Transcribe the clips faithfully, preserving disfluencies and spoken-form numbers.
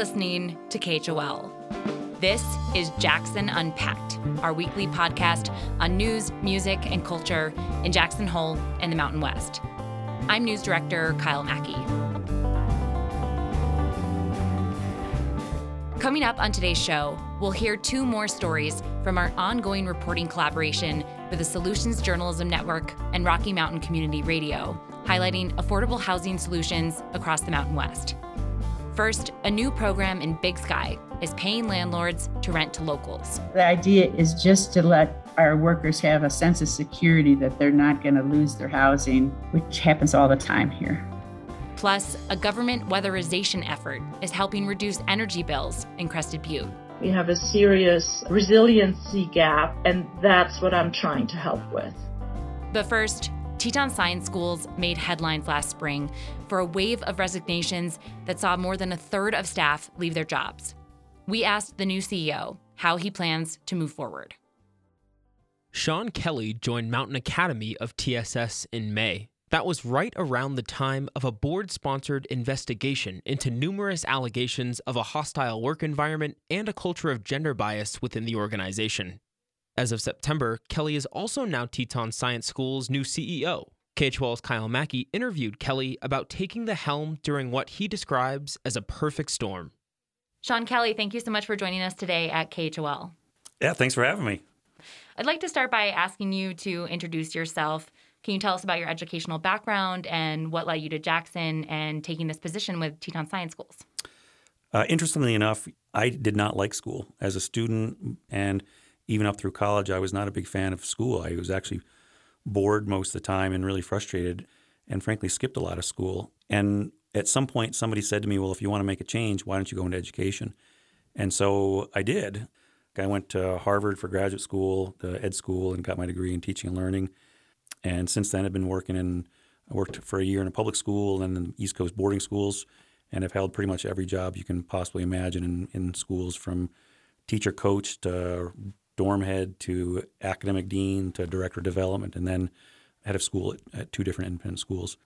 listening to K H O L. This is Jackson Unpacked, our weekly podcast on news, music, and culture in Jackson Hole and the Mountain West. I'm news director Kyle Mackey. Coming up on today's show, we'll hear two more stories from our ongoing reporting collaboration with the Solutions Journalism Network and Rocky Mountain Community Radio, highlighting affordable housing solutions across the Mountain West. First, a new program in Big Sky is paying landlords to rent to locals. The idea is just to let our workers have a sense of security that they're not going to lose their housing, which happens all the time here. Plus, a government weatherization effort is helping reduce energy bills in Crested Butte. We have a serious resiliency gap, and that's what I'm trying to help with. But first, Teton Science Schools made headlines last spring for a wave of resignations that saw more than a third of staff leave their jobs. We asked the new C E O how he plans to move forward. Sean Kelly joined Mountain Academy of T S S in May. That was right around the time of a board-sponsored investigation into numerous allegations of a hostile work environment and a culture of gender bias within the organization. As of September, Kelly is also now Teton Science School's new C E O. K H O L's Kyle Mackey interviewed Kelly about taking the helm during what he describes as a perfect storm. Sean Kelly, thank you so much for joining us today at K H O L. Yeah, thanks for having me. I'd like to start by asking you to introduce yourself. Can you tell us about your educational background and what led you to Jackson and taking this position with Teton Science Schools? Uh, interestingly enough, I did not like school. As a student and even up through college, I was not a big fan of school. I was actually bored most of the time and really frustrated and frankly skipped a lot of school. And at some point, somebody said to me, well, if you want to make a change, why don't you go into education? And so I did. I went to Harvard for graduate school, the ed school, and got my degree in teaching and learning. And since then, I've been working in, I worked for a year in a public school and then East Coast boarding schools, and I've held pretty much every job you can possibly imagine in, in schools, from teacher coach to dorm head to academic dean to director of development, and then head of school at, at two different independent schools.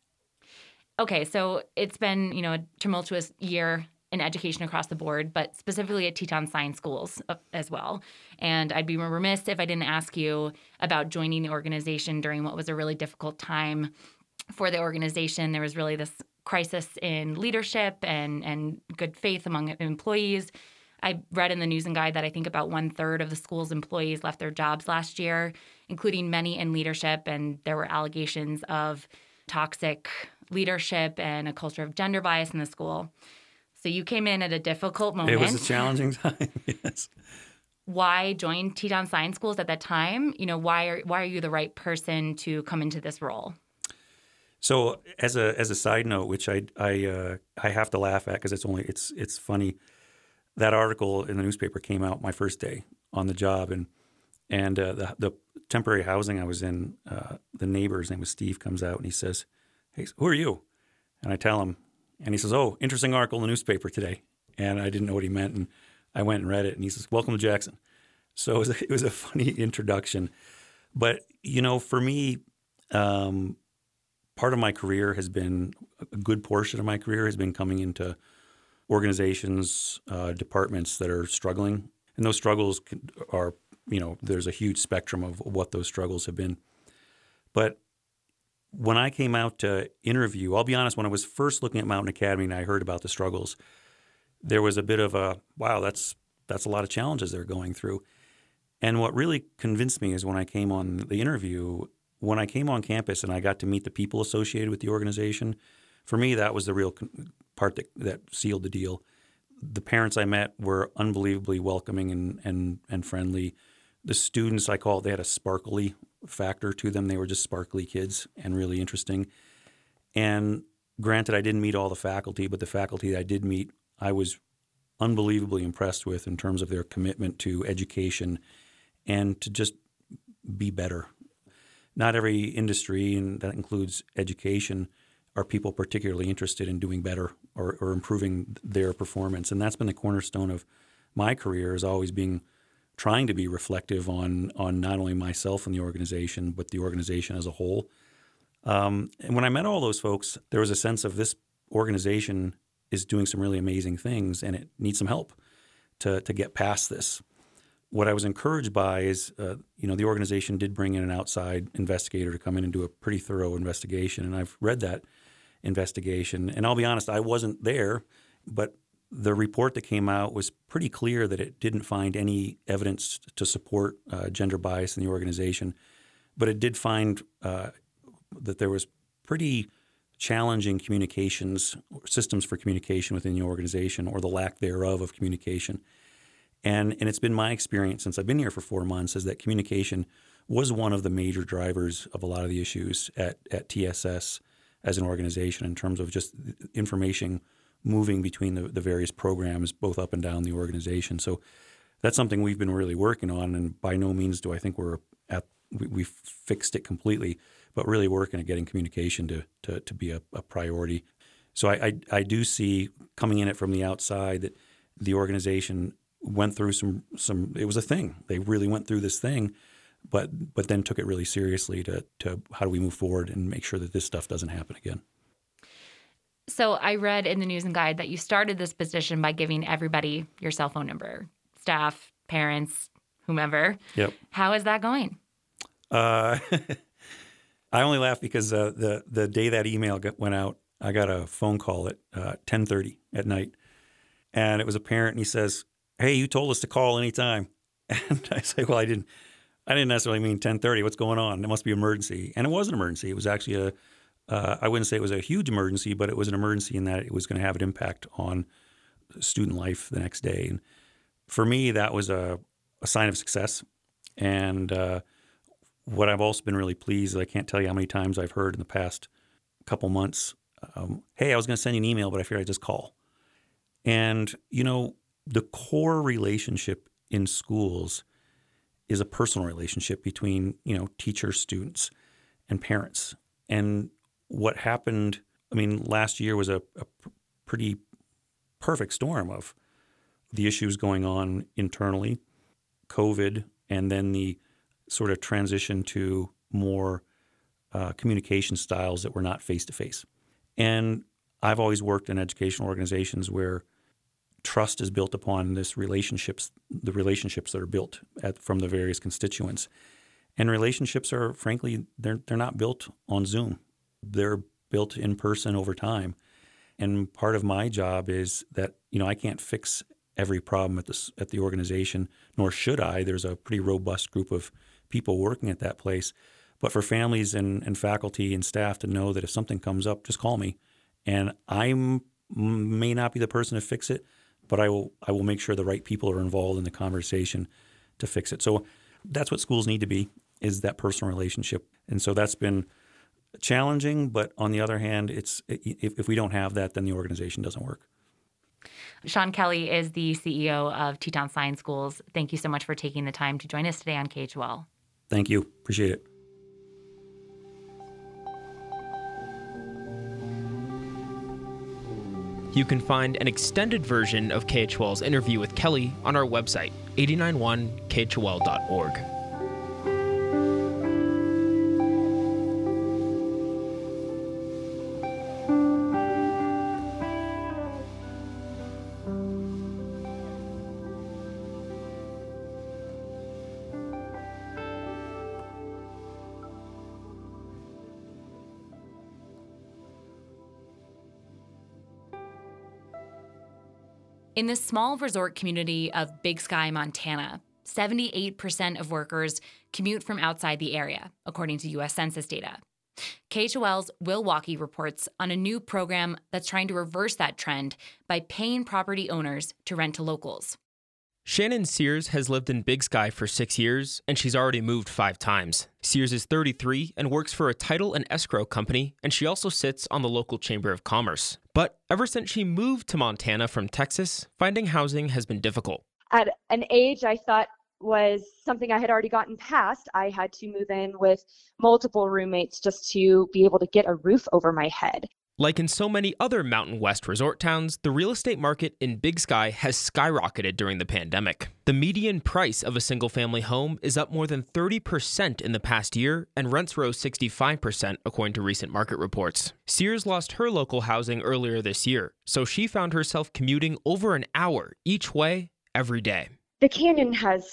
Okay, so it's been, you know, a tumultuous year in education across the board, but specifically at Teton Science Schools as well. And I'd be remiss if I didn't ask you about joining the organization during what was a really difficult time for the organization. There was really this crisis in leadership and, and good faith among employees. I read in the News and Guide that I think about one-third of the school's employees left their jobs last year, including many in leadership, and there were allegations of toxic leadership and a culture of gender bias in the school. So you came in at a difficult moment. It was a challenging time, yes. Why join Teton Science Schools at that time? You know, why are why are you the right person to come into this role? So as a as a side note, which I I uh, I have to laugh at because it's only it's it's funny. That article in the newspaper came out my first day on the job, and and uh, the the temporary housing I was in, uh, the neighbor's name was Steve, comes out and he says, "Hey, who are you?" And I tell him. And he says, oh, interesting article in the newspaper today. And I didn't know what he meant. And I went and read it. And he says, welcome to Jackson. So it was a, it was a funny introduction. But, you know, for me, um, part of my career has been, a good portion of my career has been coming into organizations, uh, departments that are struggling. And those struggles are, you know, there's a huge spectrum of what those struggles have been. But when I came out to interview, I'll be honest, when I was first looking at Mountain Academy and I heard about the struggles, there was a bit of a, wow, that's that's a lot of challenges they're going through. And what really convinced me is when I came on the interview, when I came on campus and I got to meet the people associated with the organization, for me, that was the real part that, that sealed the deal. The parents I met were unbelievably welcoming and and and friendly. The students, I call it, they had a sparkly factor to them. They were just sparkly kids and really interesting. And granted, I didn't meet all the faculty, but the faculty that I did meet, I was unbelievably impressed with in terms of their commitment to education and to just be better. Not every industry, and that includes education, are people particularly interested in doing better or, or improving their performance. And that's been the cornerstone of my career, is always being trying to be reflective on on not only myself and the organization, but the organization as a whole. Um, and when I met all those folks, there was a sense of this organization is doing some really amazing things, and it needs some help to to get past this. What I was encouraged by is, uh, you know, the organization did bring in an outside investigator to come in and do a pretty thorough investigation, and I've read that investigation. And I'll be honest, I wasn't there, but the report that came out was pretty clear that it didn't find any evidence to support uh, gender bias in the organization, but it did find uh, that there was pretty challenging communications, systems for communication within the organization, or the lack thereof of communication. And and it's been my experience since I've been here for four months is that communication was one of the major drivers of a lot of the issues at, at T S S as an organization in terms of just information moving between the, the various programs, both up and down the organization. So that's something we've been really working on, and by no means do I think we're at we, we've fixed it completely, but really working at getting communication to to, to be a, a priority. So I, I I do see coming in it from the outside that the organization went through some, some it was a thing. They really went through this thing, but but then took it really seriously to to how do we move forward and make sure that this stuff doesn't happen again. So I read in the News and Guide that you started this position by giving everybody your cell phone number, staff, parents, whomever. Yep. How is that going? Uh, I only laugh because uh, the the day that email got, went out, I got a phone call at uh, ten thirty at night, and it was a parent, and he says, "Hey, you told us to call anytime." And I say, well, I didn't I didn't necessarily mean ten thirty. What's going on? It must be an emergency. And it was an emergency. It was actually a, uh, I wouldn't say it was a huge emergency, but it was an emergency in that it was going to have an impact on student life the next day. And for me, that was a, a sign of success. And uh, what I've also been really pleased, I can't tell you how many times I've heard in the past couple months, um, hey, I was going to send you an email, but I figured I'd just call. And, you know, the core relationship in schools is a personal relationship between, you know, teachers, students, and parents. And what happened, I mean, last year was a, a pretty perfect storm of the issues going on internally, COVID, and then the sort of transition to more uh, communication styles that were not face-to-face. And I've always worked in educational organizations where trust is built upon this relationships, the relationships that are built at, from the various constituents. And relationships are, frankly, they're they're not built on Zoom. They're built in person over time. And part of my job is that, you know, I can't fix every problem at the, at the organization, nor should I. There's a pretty robust group of people working at that place. But for families and, and faculty and staff to know that if something comes up, just call me. And I may not be the person to fix it, but I will I will make sure the right people are involved in the conversation to fix it. So that's what schools need to be, is that personal relationship. And so that's been challenging, but on the other hand, it's if, if we don't have that, then the organization doesn't work. Sean Kelly is the C E O of Teton Science Schools. Thank you so much for taking the time to join us today on K H O L. Thank you. Appreciate it. You can find an extended version of K H O L's interview with Kelly on our website, eight ninety-one K H O L dot org. In the small resort community of Big Sky, Montana, seventy-eight percent of workers commute from outside the area, according to U S Census data. K H O L's Will Walkey reports on a new program that's trying to reverse that trend by paying property owners to rent to locals. Shannon Sears has lived in Big Sky for six years, and she's already moved five times. Sears is thirty-three and works for a title and escrow company, and she also sits on the local Chamber of Commerce. But ever since she moved to Montana from Texas, finding housing has been difficult. At an age I thought was something I had already gotten past, I had to move in with multiple roommates just to be able to get a roof over my head. Like in so many other Mountain West resort towns, the real estate market in Big Sky has skyrocketed during the pandemic. The median price of a single-family home is up more than thirty percent in the past year, and rents rose sixty-five percent according to recent market reports. Sears lost her local housing earlier this year, so she found herself commuting over an hour each way every day. The canyon has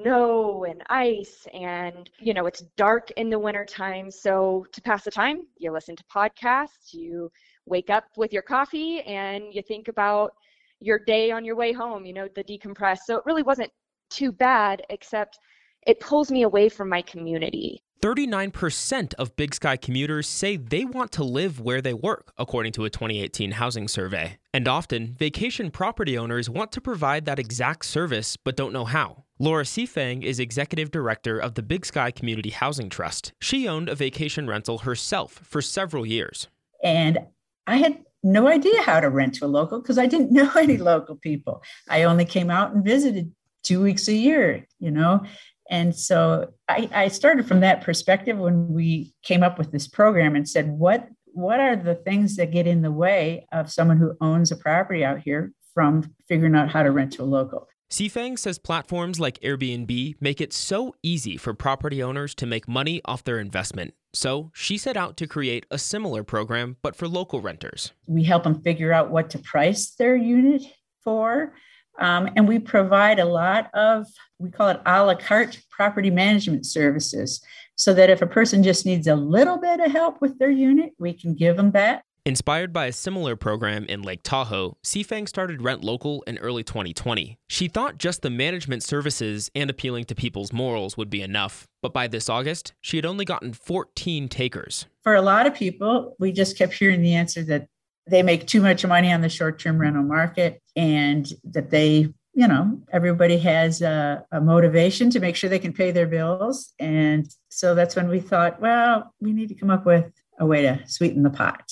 snow and ice, and, you know, it's dark in the wintertime. So to pass the time, you listen to podcasts, you wake up with your coffee, and you think about your day on your way home, you know, the decompress. So it really wasn't too bad, except it pulls me away from my community. thirty-nine percent of Big Sky commuters say they want to live where they work, according to a twenty eighteen housing survey. And often, vacation property owners want to provide that exact service but don't know how. Laura Sifang is executive director of the Big Sky Community Housing Trust. She owned a vacation rental herself for several years. And I had no idea how to rent to a local because I didn't know any local people. I only came out and visited two weeks a year, you know. And so I, I started from that perspective when we came up with this program and said, what what are the things that get in the way of someone who owns a property out here from figuring out how to rent to a local? Sifang says platforms like Airbnb make it so easy for property owners to make money off their investment. So she set out to create a similar program, but for local renters. We help them figure out what to price their unit for. Um, and we provide a lot of, we call it a la carte property management services, so that if a person just needs a little bit of help with their unit, we can give them that. Inspired by a similar program in Lake Tahoe, Sifang started Rent Local in early twenty twenty. She thought just the management services and appealing to people's morals would be enough. But by this August, she had only gotten fourteen takers. For a lot of people, we just kept hearing the answer that they make too much money on the short-term rental market, and that they, you know, everybody has a, a motivation to make sure they can pay their bills. And so that's when we thought, well, we need to come up with a way to sweeten the pot.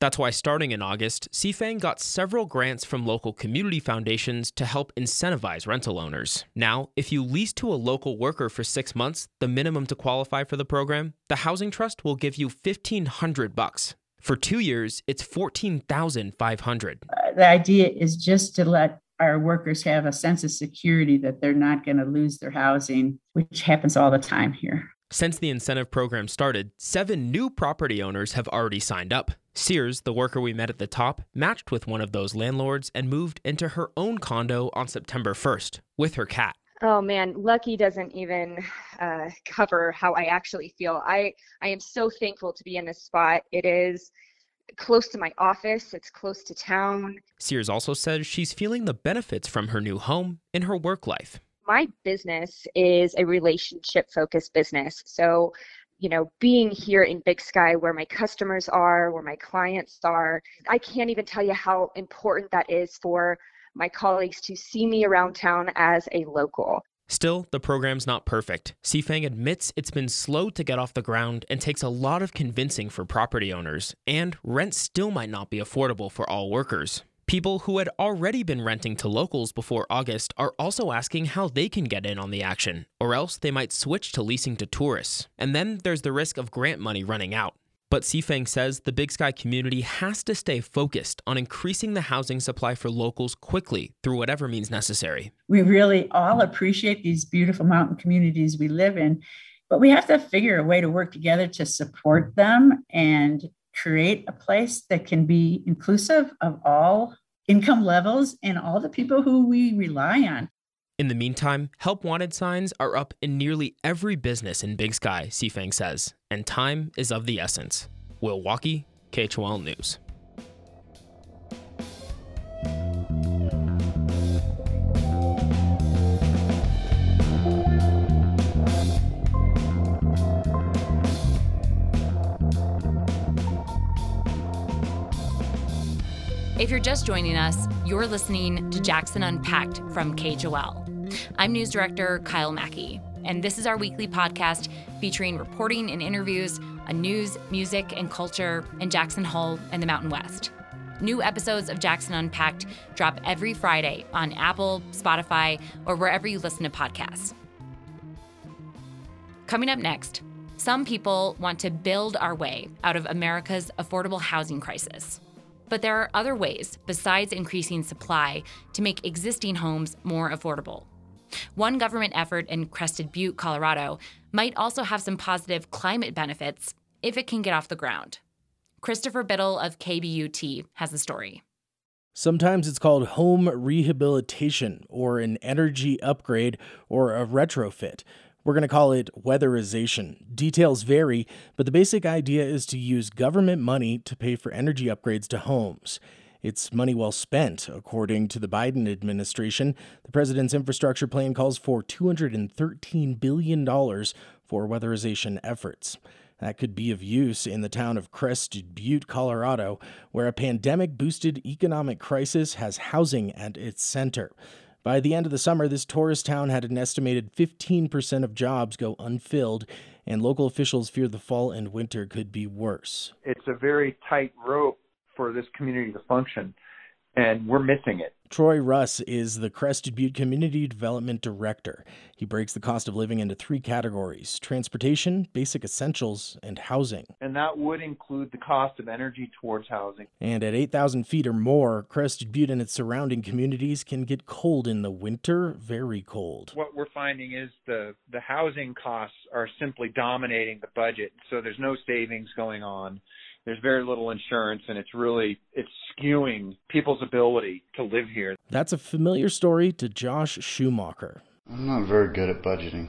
That's why starting in August, Sifang got several grants from local community foundations to help incentivize rental owners. Now, if you lease to a local worker for six months, the minimum to qualify for the program, the Housing Trust will give you fifteen hundred bucks. For two years, it's fourteen thousand five hundred dollars. Uh, the idea is just to let our workers have a sense of security that they're not going to lose their housing, which happens all the time here. Since the incentive program started, seven new property owners have already signed up. Sears, the worker we met at the top, matched with one of those landlords and moved into her own condo on September first with her cat. Oh man, lucky doesn't even uh, cover how I actually feel. I, I am so thankful to be in this spot. It is close to my office. It's close to town. Sears also says she's feeling the benefits from her new home in her work life. My business is a relationship-focused business. So, you know, being here in Big Sky where my customers are, where my clients are, I can't even tell you how important that is for my colleagues to see me around town as a local. Still, the program's not perfect. Sifang admits it's been slow to get off the ground and takes a lot of convincing for property owners, and rent still might not be affordable for all workers. People who had already been renting to locals before August are also asking how they can get in on the action, or else they might switch to leasing to tourists. And then there's the risk of grant money running out. But Sifang says the Big Sky community has to stay focused on increasing the housing supply for locals quickly through whatever means necessary. We really all appreciate these beautiful mountain communities we live in, but we have to figure a way to work together to support them and create a place that can be inclusive of all income levels and all the people who we rely on. In the meantime, help wanted signs are up in nearly every business in Big Sky, Sifang says, and time is of the essence. Will Walkey, K H O L News. If you're just joining us, you're listening to Jackson Unpacked from K H O L. I'm News Director Kyle Mackey, and this is our weekly podcast featuring reporting and interviews on news, music, and culture in Jackson Hole and the Mountain West. New episodes of Jackson Unpacked drop every Friday on Apple, Spotify, or wherever you listen to podcasts. Coming up next, Some people want to build our way out of America's affordable housing crisis. But there are other ways besides increasing supply to make existing homes more affordable. One government effort in Crested Butte, Colorado, might also have some positive climate benefits if it can get off the ground. Christopher Biddle of K B U T has the story. Sometimes it's called home rehabilitation or an energy upgrade or a retrofit. We're going to call it weatherization. Details vary, but the basic idea is to use government money to pay for energy upgrades to homes. It's money well spent, according to the Biden administration. The president's infrastructure plan calls for two hundred thirteen billion dollars for weatherization efforts. That could be of use in the town of Crested Butte, Colorado, where a pandemic-boosted economic crisis has housing at its center. By the end of the summer, this tourist town had an estimated fifteen percent of jobs go unfilled, and local officials fear the fall and winter could be worse. It's a very tight rope for this community to function, and we're missing it. Troy Russ is the Crested Butte Community Development Director. He breaks the cost of living into three categories: transportation, basic essentials, and housing. And that would include the cost of energy towards housing. And at eight thousand feet or more, Crested Butte and its surrounding communities can get cold in the winter, very cold. What we're finding is the, the housing costs are simply dominating the budget, so there's no savings going on. There's very little insurance, and it's really it's skewing people's ability to live here. That's a familiar story to Josh Schumacher. I'm not very good at budgeting.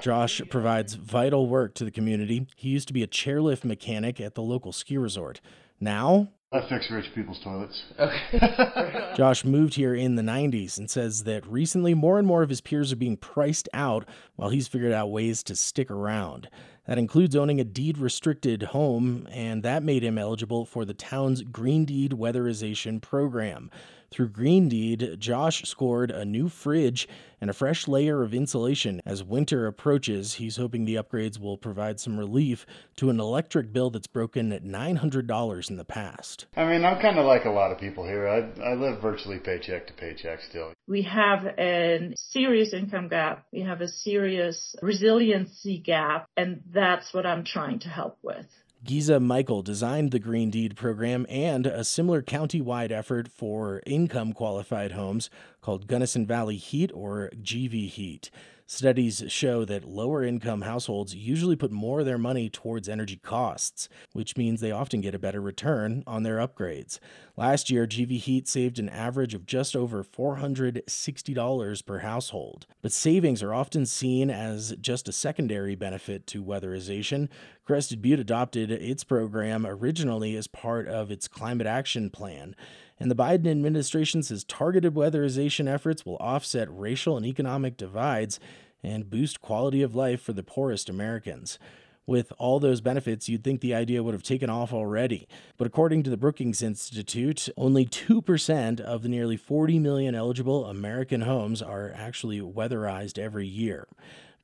Josh provides vital work to the community. He used to be a chairlift mechanic at the local ski resort. Now, I fix rich people's toilets. Okay. Josh moved here in the nineties and says that recently more and more of his peers are being priced out while he's figured out ways to stick around. That includes owning a deed-restricted home, and that made him eligible for the town's Green Deed weatherization program. Through Green Deed, Josh scored a new fridge and a fresh layer of insulation. As winter approaches, he's hoping the upgrades will provide some relief to an electric bill that's broken at nine hundred dollars in the past. I mean, I'm kind of like a lot of people here. I, I live virtually paycheck to paycheck still. We have a serious income gap. We have a serious resiliency gap, and that's what I'm trying to help with. Giza Michael designed the Green Deed program and a similar county-wide effort for income-qualified homes called Gunnison Valley Heat, or G V Heat. Studies show that lower-income households usually put more of their money towards energy costs, which means they often get a better return on their upgrades. Last year, G V Heat saved an average of just over four hundred sixty dollars per household. But savings are often seen as just a secondary benefit to weatherization. Crested Butte adopted its program originally as part of its climate action plan. And the Biden administration says targeted weatherization efforts will offset racial and economic divides and boost quality of life for the poorest Americans. With all those benefits, you'd think the idea would have taken off already. But according to the Brookings Institute, only two percent of the nearly forty million eligible American homes are actually weatherized every year.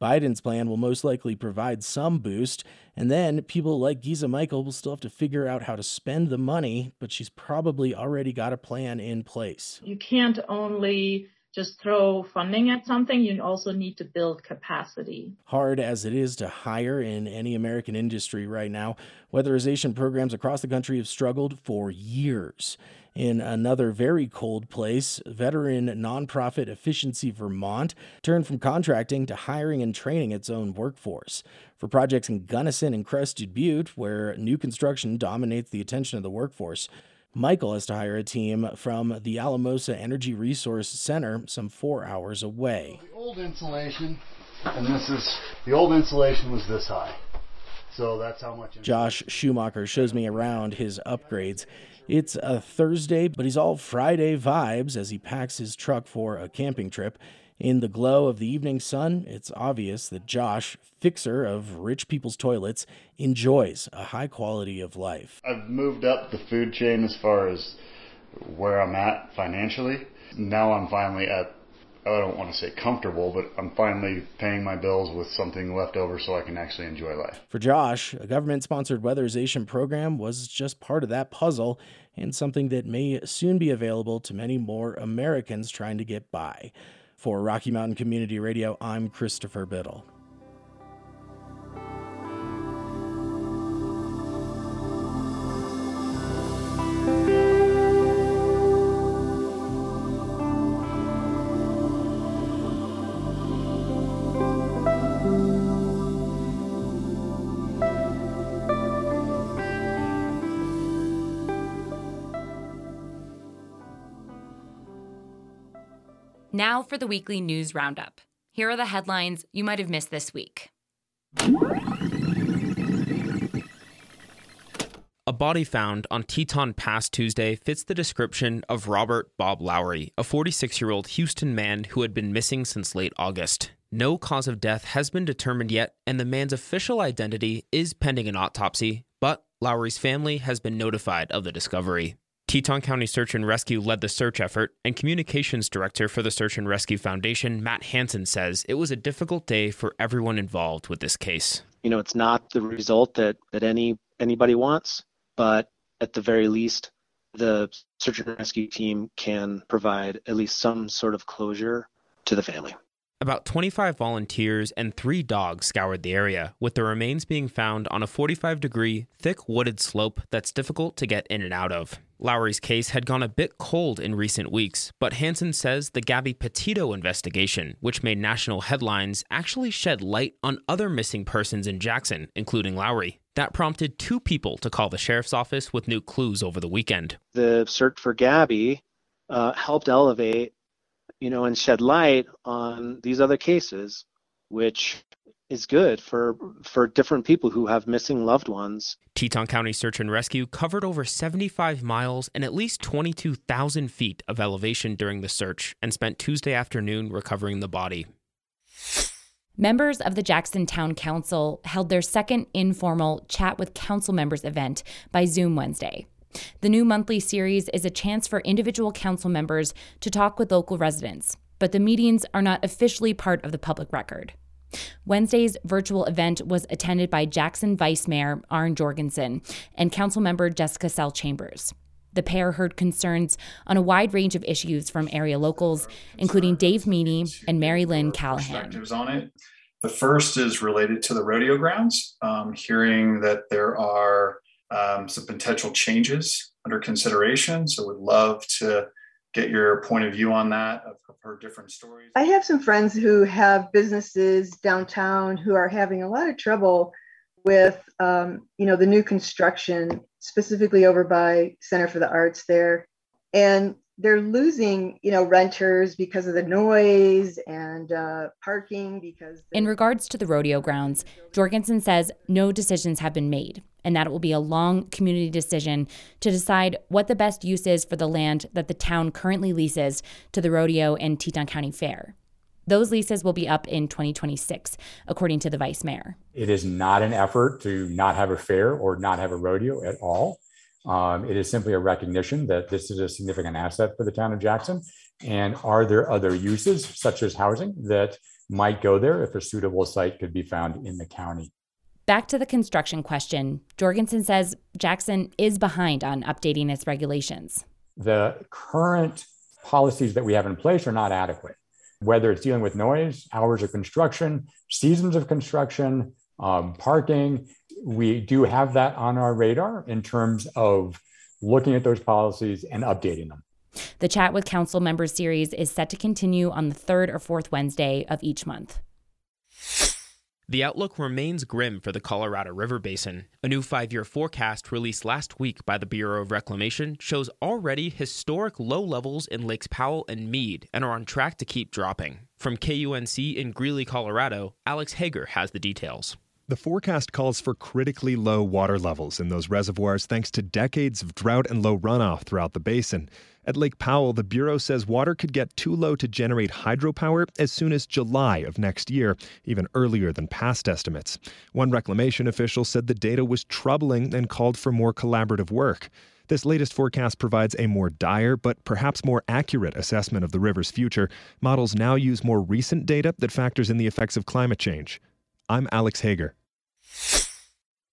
Biden's plan will most likely provide some boost, and then people like Giza Michael will still have to figure out how to spend the money, but she's probably already got a plan in place. You can't only just throw funding at something, you also need to build capacity. Hard as it is to hire in any American industry right now, weatherization programs across the country have struggled for years. In another very cold place, veteran nonprofit Efficiency Vermont turned from contracting to hiring and training its own workforce. For projects in Gunnison and Crested Butte, where new construction dominates the attention of the workforce, Michael has to hire a team from the Alamosa Energy Resource Center, some four hours away. The old insulation, and this is, the old insulation was this high. So that's how much. Josh Schumacher shows me around his upgrades. It's a Thursday, but he's all Friday vibes as he packs his truck for a camping trip. In the glow of the evening sun, it's obvious that Josh, fixer of rich people's toilets, enjoys a high quality of life. I've moved up the food chain as far as where I'm at financially. Now I'm finally at, I don't want to say comfortable, but I'm finally paying my bills with something left over so I can actually enjoy life. For Josh, a government-sponsored weatherization program was just part of that puzzle and something that may soon be available to many more Americans trying to get by. For Rocky Mountain Community Radio, I'm Christopher Biddle. Now for the weekly news roundup. Here are the headlines you might have missed this week. A body found on Teton Pass Tuesday fits the description of Robert Bob Lowry, a forty-six-year-old Houston man who had been missing since late August. No cause of death has been determined yet, and the man's official identity is pending an autopsy, but Lowry's family has been notified of the discovery. Teton County Search and Rescue led the search effort, and Communications Director for the Search and Rescue Foundation, Matt Hansen, says it was a difficult day for everyone involved with this case. You know, it's not the result that, that any anybody wants. But at the very least, the search and rescue team can provide at least some sort of closure to the family. About twenty-five volunteers and three dogs scoured the area, with the remains being found on a forty-five-degree, thick wooded slope that's difficult to get in and out of. Lowry's case had gone a bit cold in recent weeks, but Hansen says the Gabby Petito investigation, which made national headlines, actually shed light on other missing persons in Jackson, including Lowry. That prompted two people to call the sheriff's office with new clues over the weekend. The search for Gabby uh, helped elevate, you know, and shed light on these other cases, which is good for for different people who have missing loved ones. Teton County Search and Rescue covered over seventy-five miles and at least twenty-two thousand feet of elevation during the search and spent Tuesday afternoon recovering the body. Members of the Jackson Town Council held their second informal Chat with Council Members event by Zoom Wednesday. The new monthly series is a chance for individual council members to talk with local residents, but the meetings are not officially part of the public record. Wednesday's virtual event was attended by Jackson Vice Mayor Arne Jorgensen and Councilmember Jessica Sell Chambers. The pair heard concerns on a wide range of issues from area locals, including Dave Meany and Mary Lynn Callahan. Perspectives on it. The first is related to the rodeo grounds, um, hearing that there are um, some potential changes under consideration. So we'd love to get your point of view on that. I've heard different stories. I have some friends who have businesses downtown who are having a lot of trouble with, um, you know, the new construction, specifically over by Center for the Arts there. And they're losing, you know, renters because of the noise and uh, parking because... In regards to the rodeo grounds, Jorgensen says no decisions have been made and that it will be a long community decision to decide what the best use is for the land that the town currently leases to the rodeo and Teton County Fair. Those leases will be up in twenty twenty-six, according to the vice mayor. It is not an effort to not have a fair or not have a rodeo at all. Um, it is simply a recognition that this is a significant asset for the town of Jackson. And are there other uses, such as housing, that might go there if a suitable site could be found in the county? Back to the construction question, Jorgensen says Jackson is behind on updating its regulations. The current policies that we have in place are not adequate. Whether it's dealing with noise, hours of construction, seasons of construction, um, parking, we do have that on our radar in terms of looking at those policies and updating them. The Chat with Council Members series is set to continue on the third or fourth Wednesday of each month. The outlook remains grim for the Colorado River Basin. A new five-year forecast released last week by the Bureau of Reclamation shows already historic low levels in Lakes Powell and Meade and are on track to keep dropping. From K U N C in Greeley, Colorado, Alex Hager has the details. The forecast calls for critically low water levels in those reservoirs thanks to decades of drought and low runoff throughout the basin. At Lake Powell, the Bureau says water could get too low to generate hydropower as soon as July of next year, even earlier than past estimates. One reclamation official said the data was troubling and called for more collaborative work. This latest forecast provides a more dire but perhaps more accurate assessment of the river's future. Models now use more recent data that factors in the effects of climate change. I'm Alex Hager.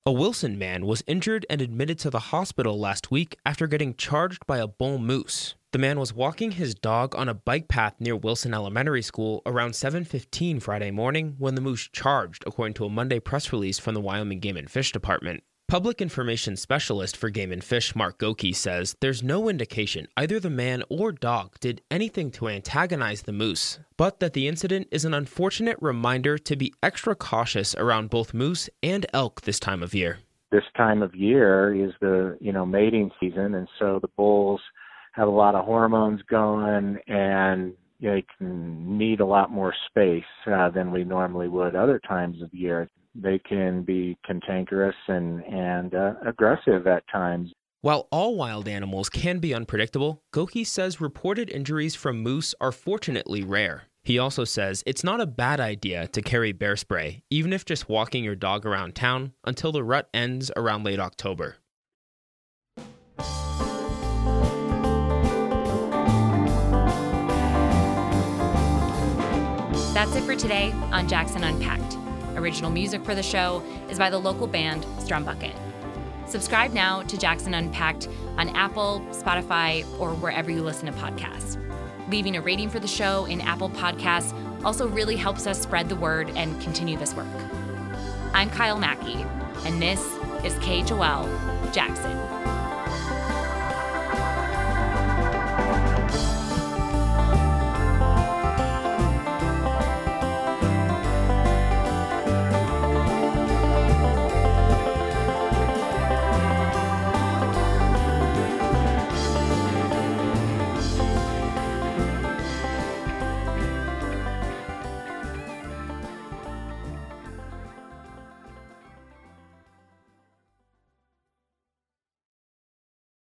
A Wilson man was injured and admitted to the hospital last week after getting charged by a bull moose. The man was walking his dog on a bike path near Wilson Elementary School around seven fifteen Friday morning when the moose charged, according to a Monday press release from the Wyoming Game and Fish Department. Public information specialist for Game and Fish, Mark Goki, says there's no indication either the man or dog did anything to antagonize the moose, but that the incident is an unfortunate reminder to be extra cautious around both moose and elk this time of year. This time of year is the, you know, mating season, and so the bulls have a lot of hormones going, and it can need a lot more space uh, than we normally would other times of year. They can be cantankerous and, and uh, aggressive at times. While all wild animals can be unpredictable, Goki says reported injuries from moose are fortunately rare. He also says it's not a bad idea to carry bear spray, even if just walking your dog around town, until the rut ends around late October. That's it for today on Jackson Unpacked. Original music for the show is by the local band Strumbucket. Subscribe now to Jackson Unpacked on Apple, Spotify, or wherever you listen to podcasts. Leaving a rating for the show in Apple Podcasts also really helps us spread the word and continue this work. I'm Kyle Mackey, and this is K H O L Jackson.